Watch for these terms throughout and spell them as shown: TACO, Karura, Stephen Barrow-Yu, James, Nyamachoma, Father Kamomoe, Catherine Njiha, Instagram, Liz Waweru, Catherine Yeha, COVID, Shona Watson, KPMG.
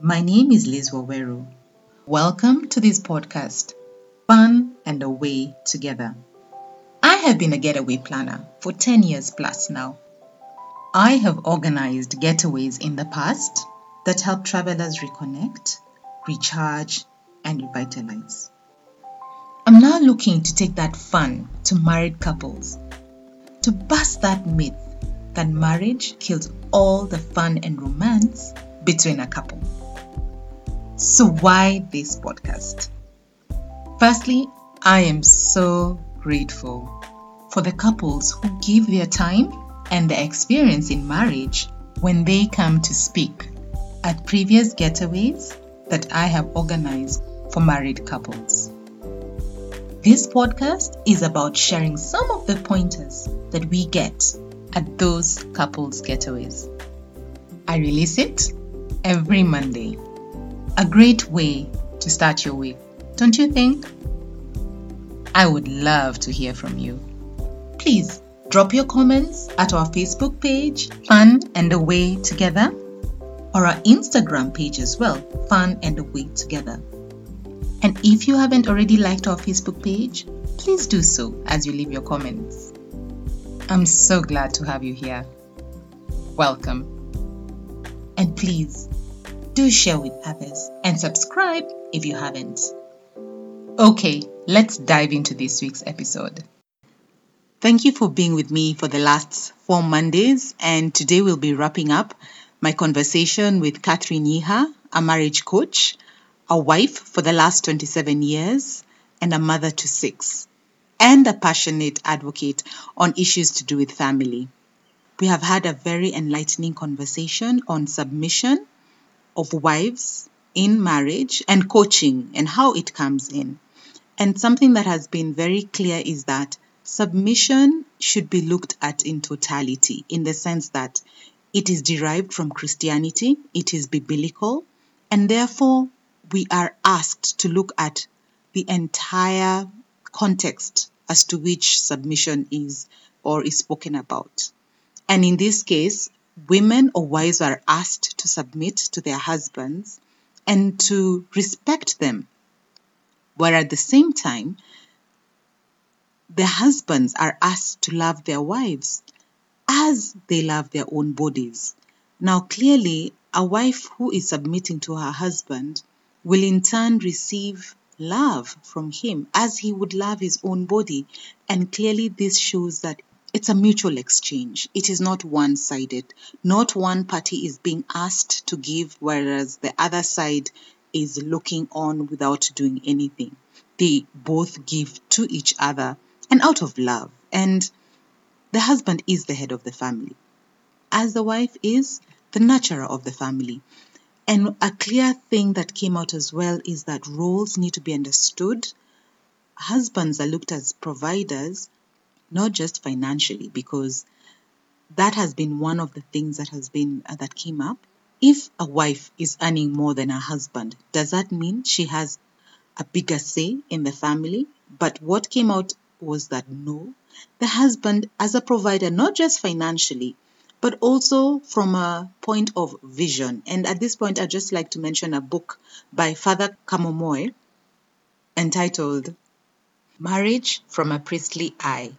My name is Liz Waweru. Welcome to this podcast, Fun and Away Together. I have been a getaway planner for 10 years plus now. I have organized getaways in the past that help travelers reconnect, recharge, and revitalize. I'm now looking to take that fun to married couples, to bust that myth that marriage kills all the fun and romance between a couple. So why this podcast? Firstly, I am so grateful for the couples who give their time and their experience in marriage when they come to speak at previous getaways that I have organized for married couples. This podcast is about sharing some of the pointers that we get at those couples' getaways. I release it every Monday. A great way to start your week, don't you think? I would love to hear from you. Please drop your comments at our Facebook page, Fun and Away Together, or our Instagram page as well, Fun and Away Together. And if you haven't already liked our Facebook page, please do so as you leave your comments. I'm so glad to have you here. Welcome. And please, do share with others and subscribe if you haven't. Okay, let's dive into this week's episode. Thank you for being with me for the last 4 Mondays, and today we'll be wrapping up my conversation with Catherine Yeha, a marriage coach, a wife for the last 27 years, and a mother to 6, and a passionate advocate on issues to do with family. We have had a very enlightening conversation on submission of wives in marriage and coaching and how it comes in. And something that has been very clear is that submission should be looked at in totality, in the sense that it is derived from Christianity, it is biblical, and therefore we are asked to look at the entire context as to which submission is or is spoken about. And in this case, women or wives are asked to submit to their husbands and to respect them, where at the same time, the husbands are asked to love their wives as they love their own bodies. Now, clearly, a wife who is submitting to her husband will in turn receive love from him as he would love his own body. And clearly, this shows that it's a mutual exchange. It is not one-sided. Not one party is being asked to give, whereas the other side is looking on without doing anything. They both give to each other, and out of love. And the husband is the head of the family, as the wife is the nurturer of the family. And a clear thing that came out as well is that roles need to be understood. Husbands are looked as providers, not just financially, because that has been one of the things that has been that came up. If a wife is earning more than her husband, does that mean she has a bigger say in the family? But what came out was that no, the husband as a provider, not just financially, but also from a point of vision. And at this point, I'd just like to mention a book by Father Kamomoe entitled Marriage from a Priestly Eye,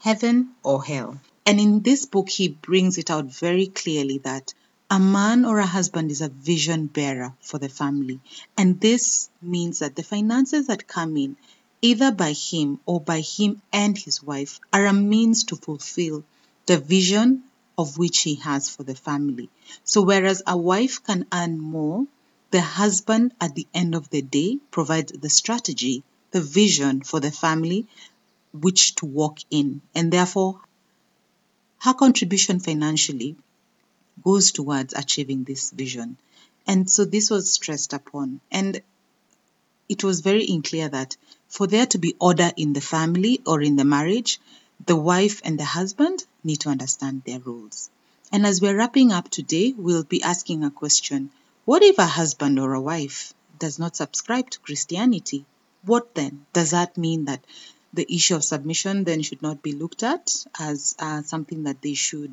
Heaven or Hell. And in this book, he brings it out very clearly that a man or a husband is a vision bearer for the family. And this means that the finances that come in, either by him or by him and his wife, are a means to fulfill the vision of which he has for the family. So whereas a wife can earn more, the husband at the end of the day provides the strategy, the vision for the family, which to walk in. And therefore, her contribution financially goes towards achieving this vision. And so this was stressed upon. And it was very clear that for there to be order in the family or in the marriage, the wife and the husband need to understand their roles. And as we're wrapping up today, we'll be asking a question. What if a husband or a wife does not subscribe to Christianity? What then? Does that mean that the issue of submission then should not be looked at as something that they should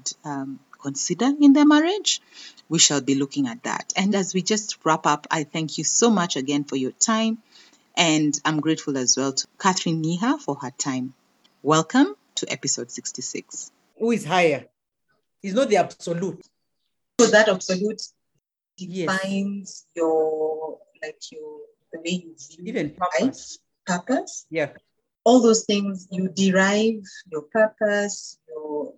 consider in their marriage. We shall be looking at that. And as we just wrap up, I thank you so much again for your time. And I'm grateful as well to Catherine Yeha for her time. Welcome to episode 66. Who is higher? It's not the absolute. So that absolute defines your the way you view even purpose. Life, purpose. Yeah. All those things you derive your purpose, your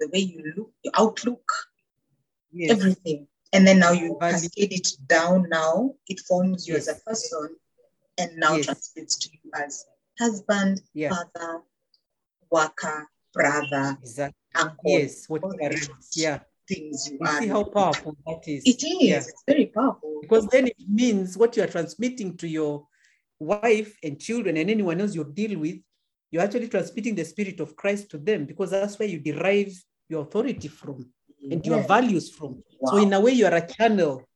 the way you look, your outlook, everything. And then now you cascade it down. Now it forms you as a person, and now translates to you as husband, father, worker, brother, uncle. Yes, what things you are. See how powerful that is. It is. Yeah. It's very powerful. Because then it means what you are transmitting to your wife and children and anyone else you deal with, you're actually transmitting the spirit of Christ to them, because that's where you derive your authority from and your values from. Wow. So in a way, you are a channel.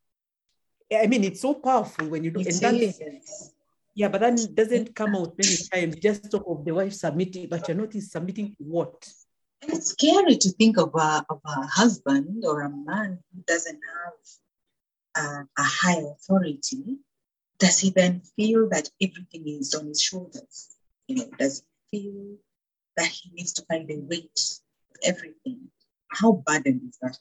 I mean, it's so powerful when you do it. Yeah, but that doesn't come out many times. Just talk of the wife submitting, but you're not submitting to what? It's scary to think of a husband or a man who doesn't have a high authority. Does he then feel that everything is on his shoulders? Does he feel that he needs to carry the weight of everything? How burdened is that?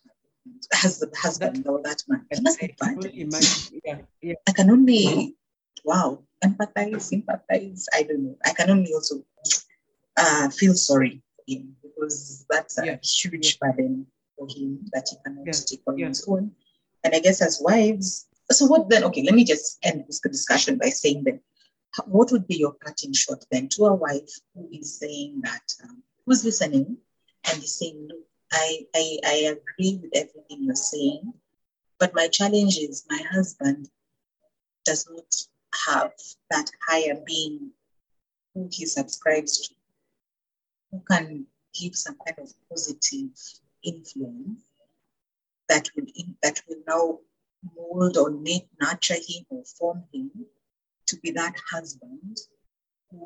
Has the husband or that man? He must be burdened. I can only empathize. I don't know. I can only also feel sorry for him, because that's a huge burden for him that he cannot take on his own. And I guess as wives, so what then? Okay, let me just end this discussion by saying that what would be your parting shot then to a wife who is saying that, who's listening and is saying, look, I agree with everything you're saying, but my challenge is my husband does not have that higher being who he subscribes to, who can give some kind of positive influence that will now mold or nurture him or form him to be that husband who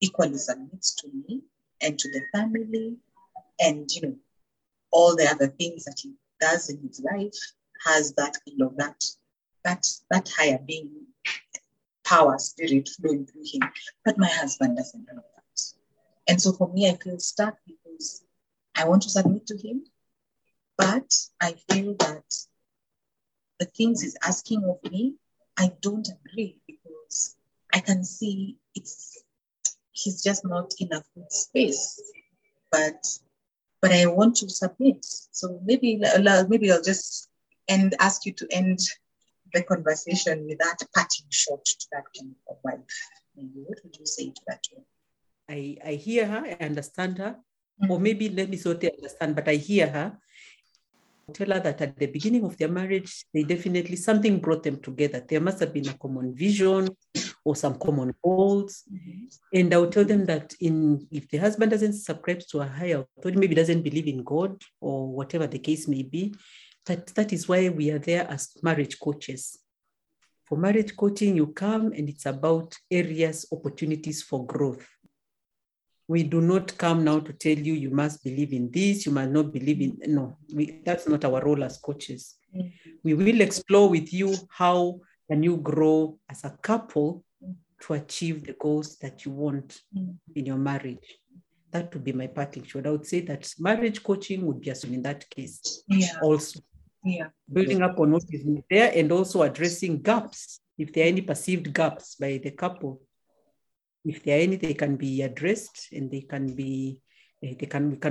equally submits to me and to the family, and all the other things that he does in his life has that that higher being power spirit flowing through him. But my husband doesn't know that, and so for me I feel stuck because I want to submit to him, but I feel that the things he's asking of me, I don't agree, because I can see he's just not in a good space. But I want to submit. So maybe I'll just ask you to end the conversation with that parting shot to that kind of wife. Maybe what would you say to that one? I hear her, I understand her, or maybe let me sort of understand, but I hear her. Tell her that at the beginning of their marriage, they definitely, something brought them together. There must have been a common vision or some common goals. Mm-hmm. And I will tell them that if the husband doesn't subscribe to a higher authority, maybe doesn't believe in God or whatever the case may be, that is why we are there as marriage coaches. For marriage coaching, you come and it's about areas, opportunities for growth. We do not come now to tell you, you must believe in this, you must not believe in, that's not our role as coaches. Mm-hmm. We will explore with you how can you grow as a couple to achieve the goals that you want in your marriage. That would be my parting shot. I would say that marriage coaching would be assumed in that case also. Yeah. Building up on what is there and also addressing gaps, if there are any perceived gaps by the couple. If there are any, they can be addressed, and we can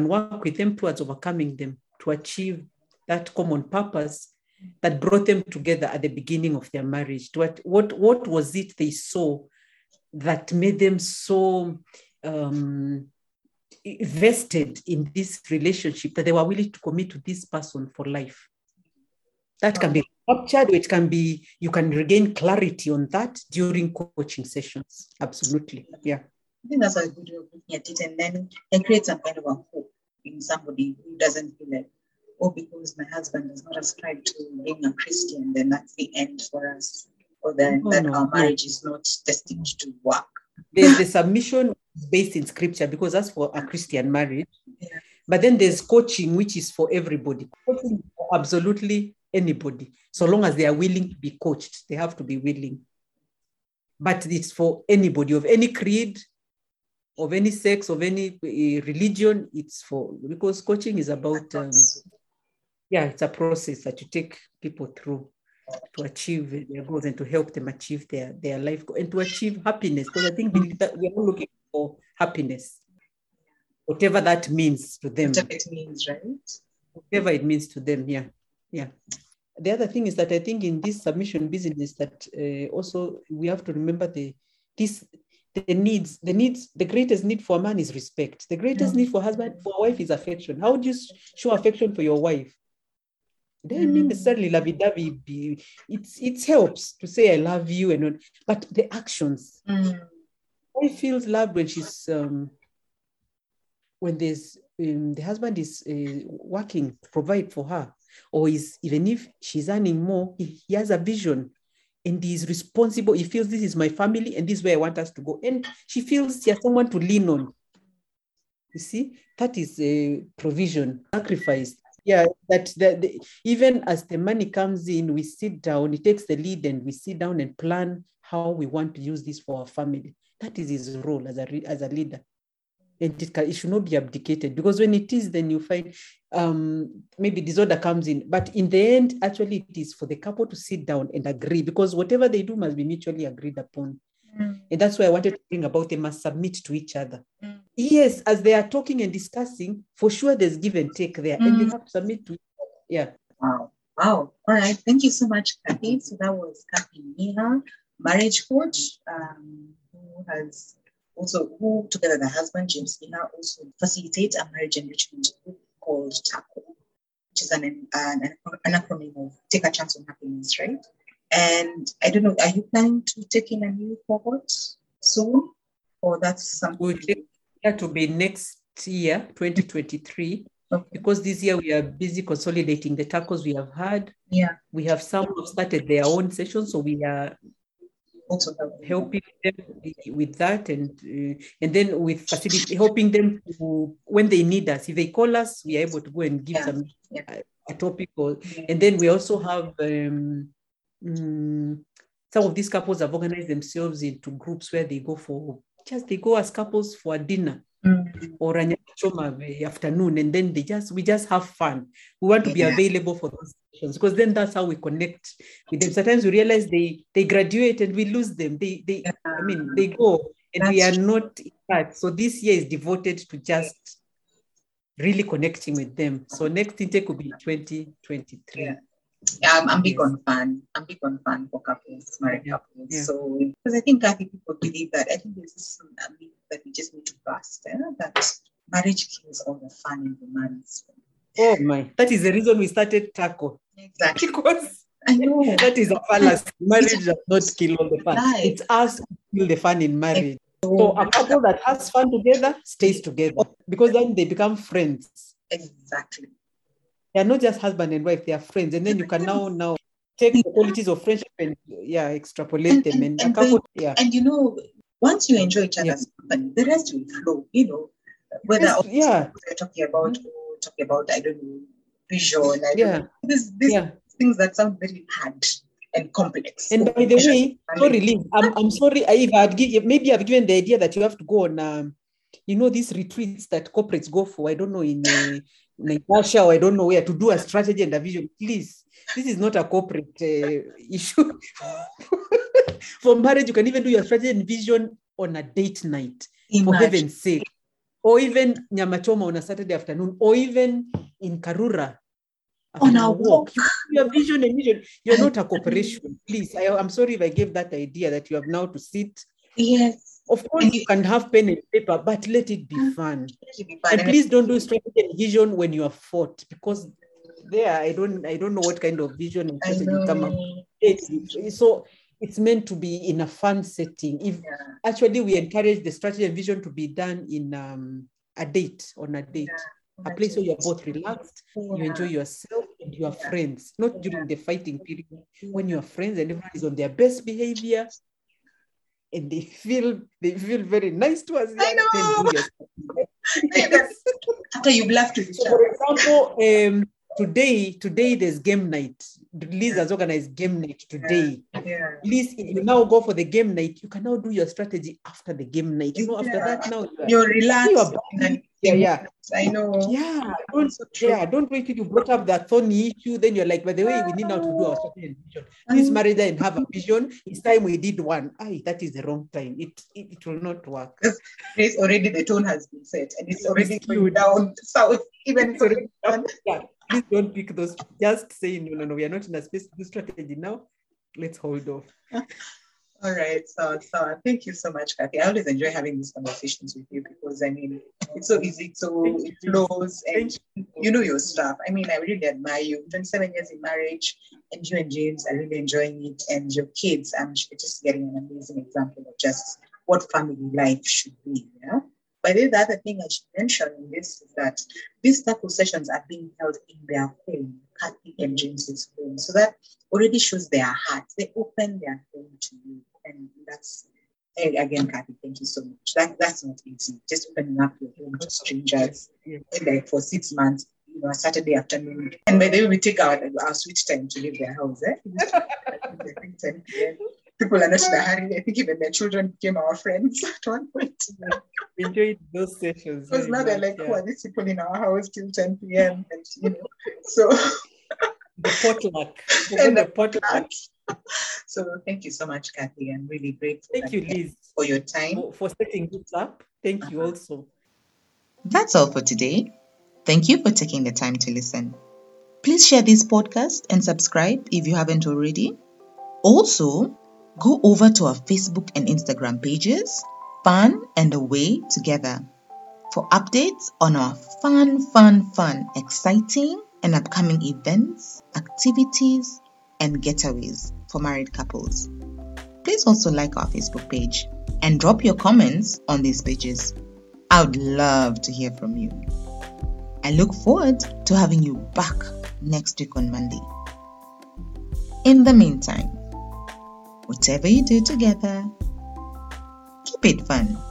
work with them towards overcoming them to achieve that common purpose that brought them together at the beginning of their marriage. What was it they saw that made them so vested in this relationship that they were willing to commit to this person for life? That can be captured, which can be, you can regain clarity on that during coaching sessions. Absolutely. Yeah. I think that's a good way of looking at it. And then it creates some kind of a hope in somebody who doesn't feel like, because my husband does not ascribe to being a Christian, then that's the end for us. Or then our marriage is not destined to work. The submission is based in scripture, because that's for a Christian marriage. Yeah. But then there's coaching, which is for everybody. Coaching for absolutely anybody. So long as they are willing to be coached, they have to be willing. But it's for anybody of any creed, of any sex, of any religion. It's for, because coaching is about, it's a process that you take people through to achieve their goals and to help them achieve their life goals and to achieve happiness. Because I think we are looking for happiness, whatever that means to them. Whatever it means, right? Whatever it means to them, yeah. The other thing is that I think in this submission business that also we have to remember the needs. The greatest need for a man is respect. The greatest need for a wife is affection. How do you show affection for your wife? It doesn't mean necessarily lovey-dovey. It helps to say I love you and all, but the actions. I feel loved when she's when there's the husband is working to provide for her, or is even if she's earning more, he has a vision. And he's responsible. He feels this is my family and this is where I want us to go. And she feels she has someone to lean on. You see, that is a provision, sacrifice. Yeah, that even as the money comes in, we sit down, he takes the lead and we sit down and plan how we want to use this for our family. That is his role as a leader. And it should not be abdicated, because when it is, then you find maybe disorder comes in. But in the end, actually, it is for the couple to sit down and agree, because whatever they do must be mutually agreed upon. And that's why I wanted to bring about they must submit to each other. Yes, as they are talking and discussing, for sure there's give and take there, and you have to submit to each other. Yeah. Wow. All right. Thank you so much, Cathy. So that was Cathy Yeha, marriage coach, who has... also, who together the husband, James, Nina, also facilitate a marriage enrichment group called TACO, which is an acronym of Take a Chance on Happiness, right? And I don't know, are you planning to take in a new cohort soon? Or that's something? We'll take that to be next year, 2023, because this year we are busy consolidating the TACOs we have had. Yeah. We have some who have started their own sessions, so we are... also helping them with that, and then with helping them to, when they need us, if they call us, we are able to go and give them a topic. And then we also have some of these couples have organized themselves into groups where they go for as couples for a dinner or an afternoon, and then we just have fun. We want to be available for those sessions, because then that's how we connect with them. Sometimes we realize they graduate and we lose them. They go and that's we are not in touch. So this year is devoted to just really connecting with them. So next intake will be 2023. Yeah. I'm big on fun. I'm big on fun for couples, married couples. Yeah. So, because I think people believe that. I think there's this myth that we just need to bust. That marriage kills all the fun and romance. Oh my! That is the reason we started TACO. Exactly. Because I know that is a fallacy. Marriage does not kill all the fun. Life. It's us who kill the fun in marriage. So a couple that has fun together stays together, because then they become friends. Exactly. They are not just husband and wife, they are friends. And then you can now take the qualities of friendship and extrapolate them. And you know, once you enjoy each other's company, the rest will flow, you know, whether we're talking about, I don't know, visual, these things that sound very hard and complex. And by the way, sorry, Liz, I'm sorry, I've given the idea that you have to go on, these retreats that corporates go for, I don't know, in... Natasha, or I don't know where, to do a strategy and a vision. Please, this is not a corporate issue. For marriage, you can even do your strategy and vision on a date night, for heaven's sake. Or even Nyamachoma on a Saturday afternoon, or even in Karura. On a walk. Your vision and vision. You're not a corporation. Please, I'm sorry if I gave that idea that you have now to sit. Yes. Of course, you can have pen and paper, but let it be fun. And please don't do strategy and vision when you are fought, because I don't know what kind of vision and strategy you come up with. So it's meant to be in a fun setting. Actually, we encourage the strategy and vision to be done in a date, a place where you're both relaxed, you enjoy yourself, and you are friends, not during the fighting period, when you are friends and everyone is on their best behavior. and they feel very nice to us. I know. Yes. After you laughed with each other. For example, today there's game night. Liz has organized game night today. Yeah. Liz, if you now go for the game night, you can now do your strategy after the game night. You know, after that now you're relaxed. I know. Yeah. Don't wait till you brought up that thorny issue. Then you're like, by the way, we need now to do our strategy and vision. Please marry there and have a vision. It's time we did one. That is the wrong time. It will not work. It's already the tone has been set and it's already going down south. Even it's already down. Yeah. Please don't pick those. Just say, no, we are not in a space to do strategy now. Let's hold off. All right. So thank you so much, Kathy. I always enjoy having these conversations with you because, I mean, it's so easy, so it flows, and you know your stuff. I mean, I really admire you. 27 years in marriage, and you and James are really enjoying it, and your kids, I'm just getting an amazing example of just what family life should be, yeah? By the way, the other thing I should mention in this is that these TACO sessions are being held in their home, Kathy and James's home. So that already shows their heart. They open their home to you. And that's, again, Kathy, thank you so much. That's not easy. Just opening up your home to strangers like for 6 months, a Saturday afternoon. And by the way, we take our switch time to leave their house. People are not in a hurry. I think even their children became our friends at one point. We enjoyed those sessions. Because now they're like, who are these people in our house till 10 p.m.? And, so the potluck. And the potluck. So thank you so much, Kathy. I'm really grateful. Thank you, Liz, for your time. For setting this up. Thank you also. That's all for today. Thank you for taking the time to listen. Please share this podcast and subscribe if you haven't already. Also, go over to our Facebook and Instagram pages, Fun and Away Together, for updates on our fun, exciting and upcoming events, activities, and getaways for married couples. Please also like our Facebook page and drop your comments on these pages. I would love to hear from you. I look forward to having you back next week on Monday. In the meantime, whatever you do together, keep it fun.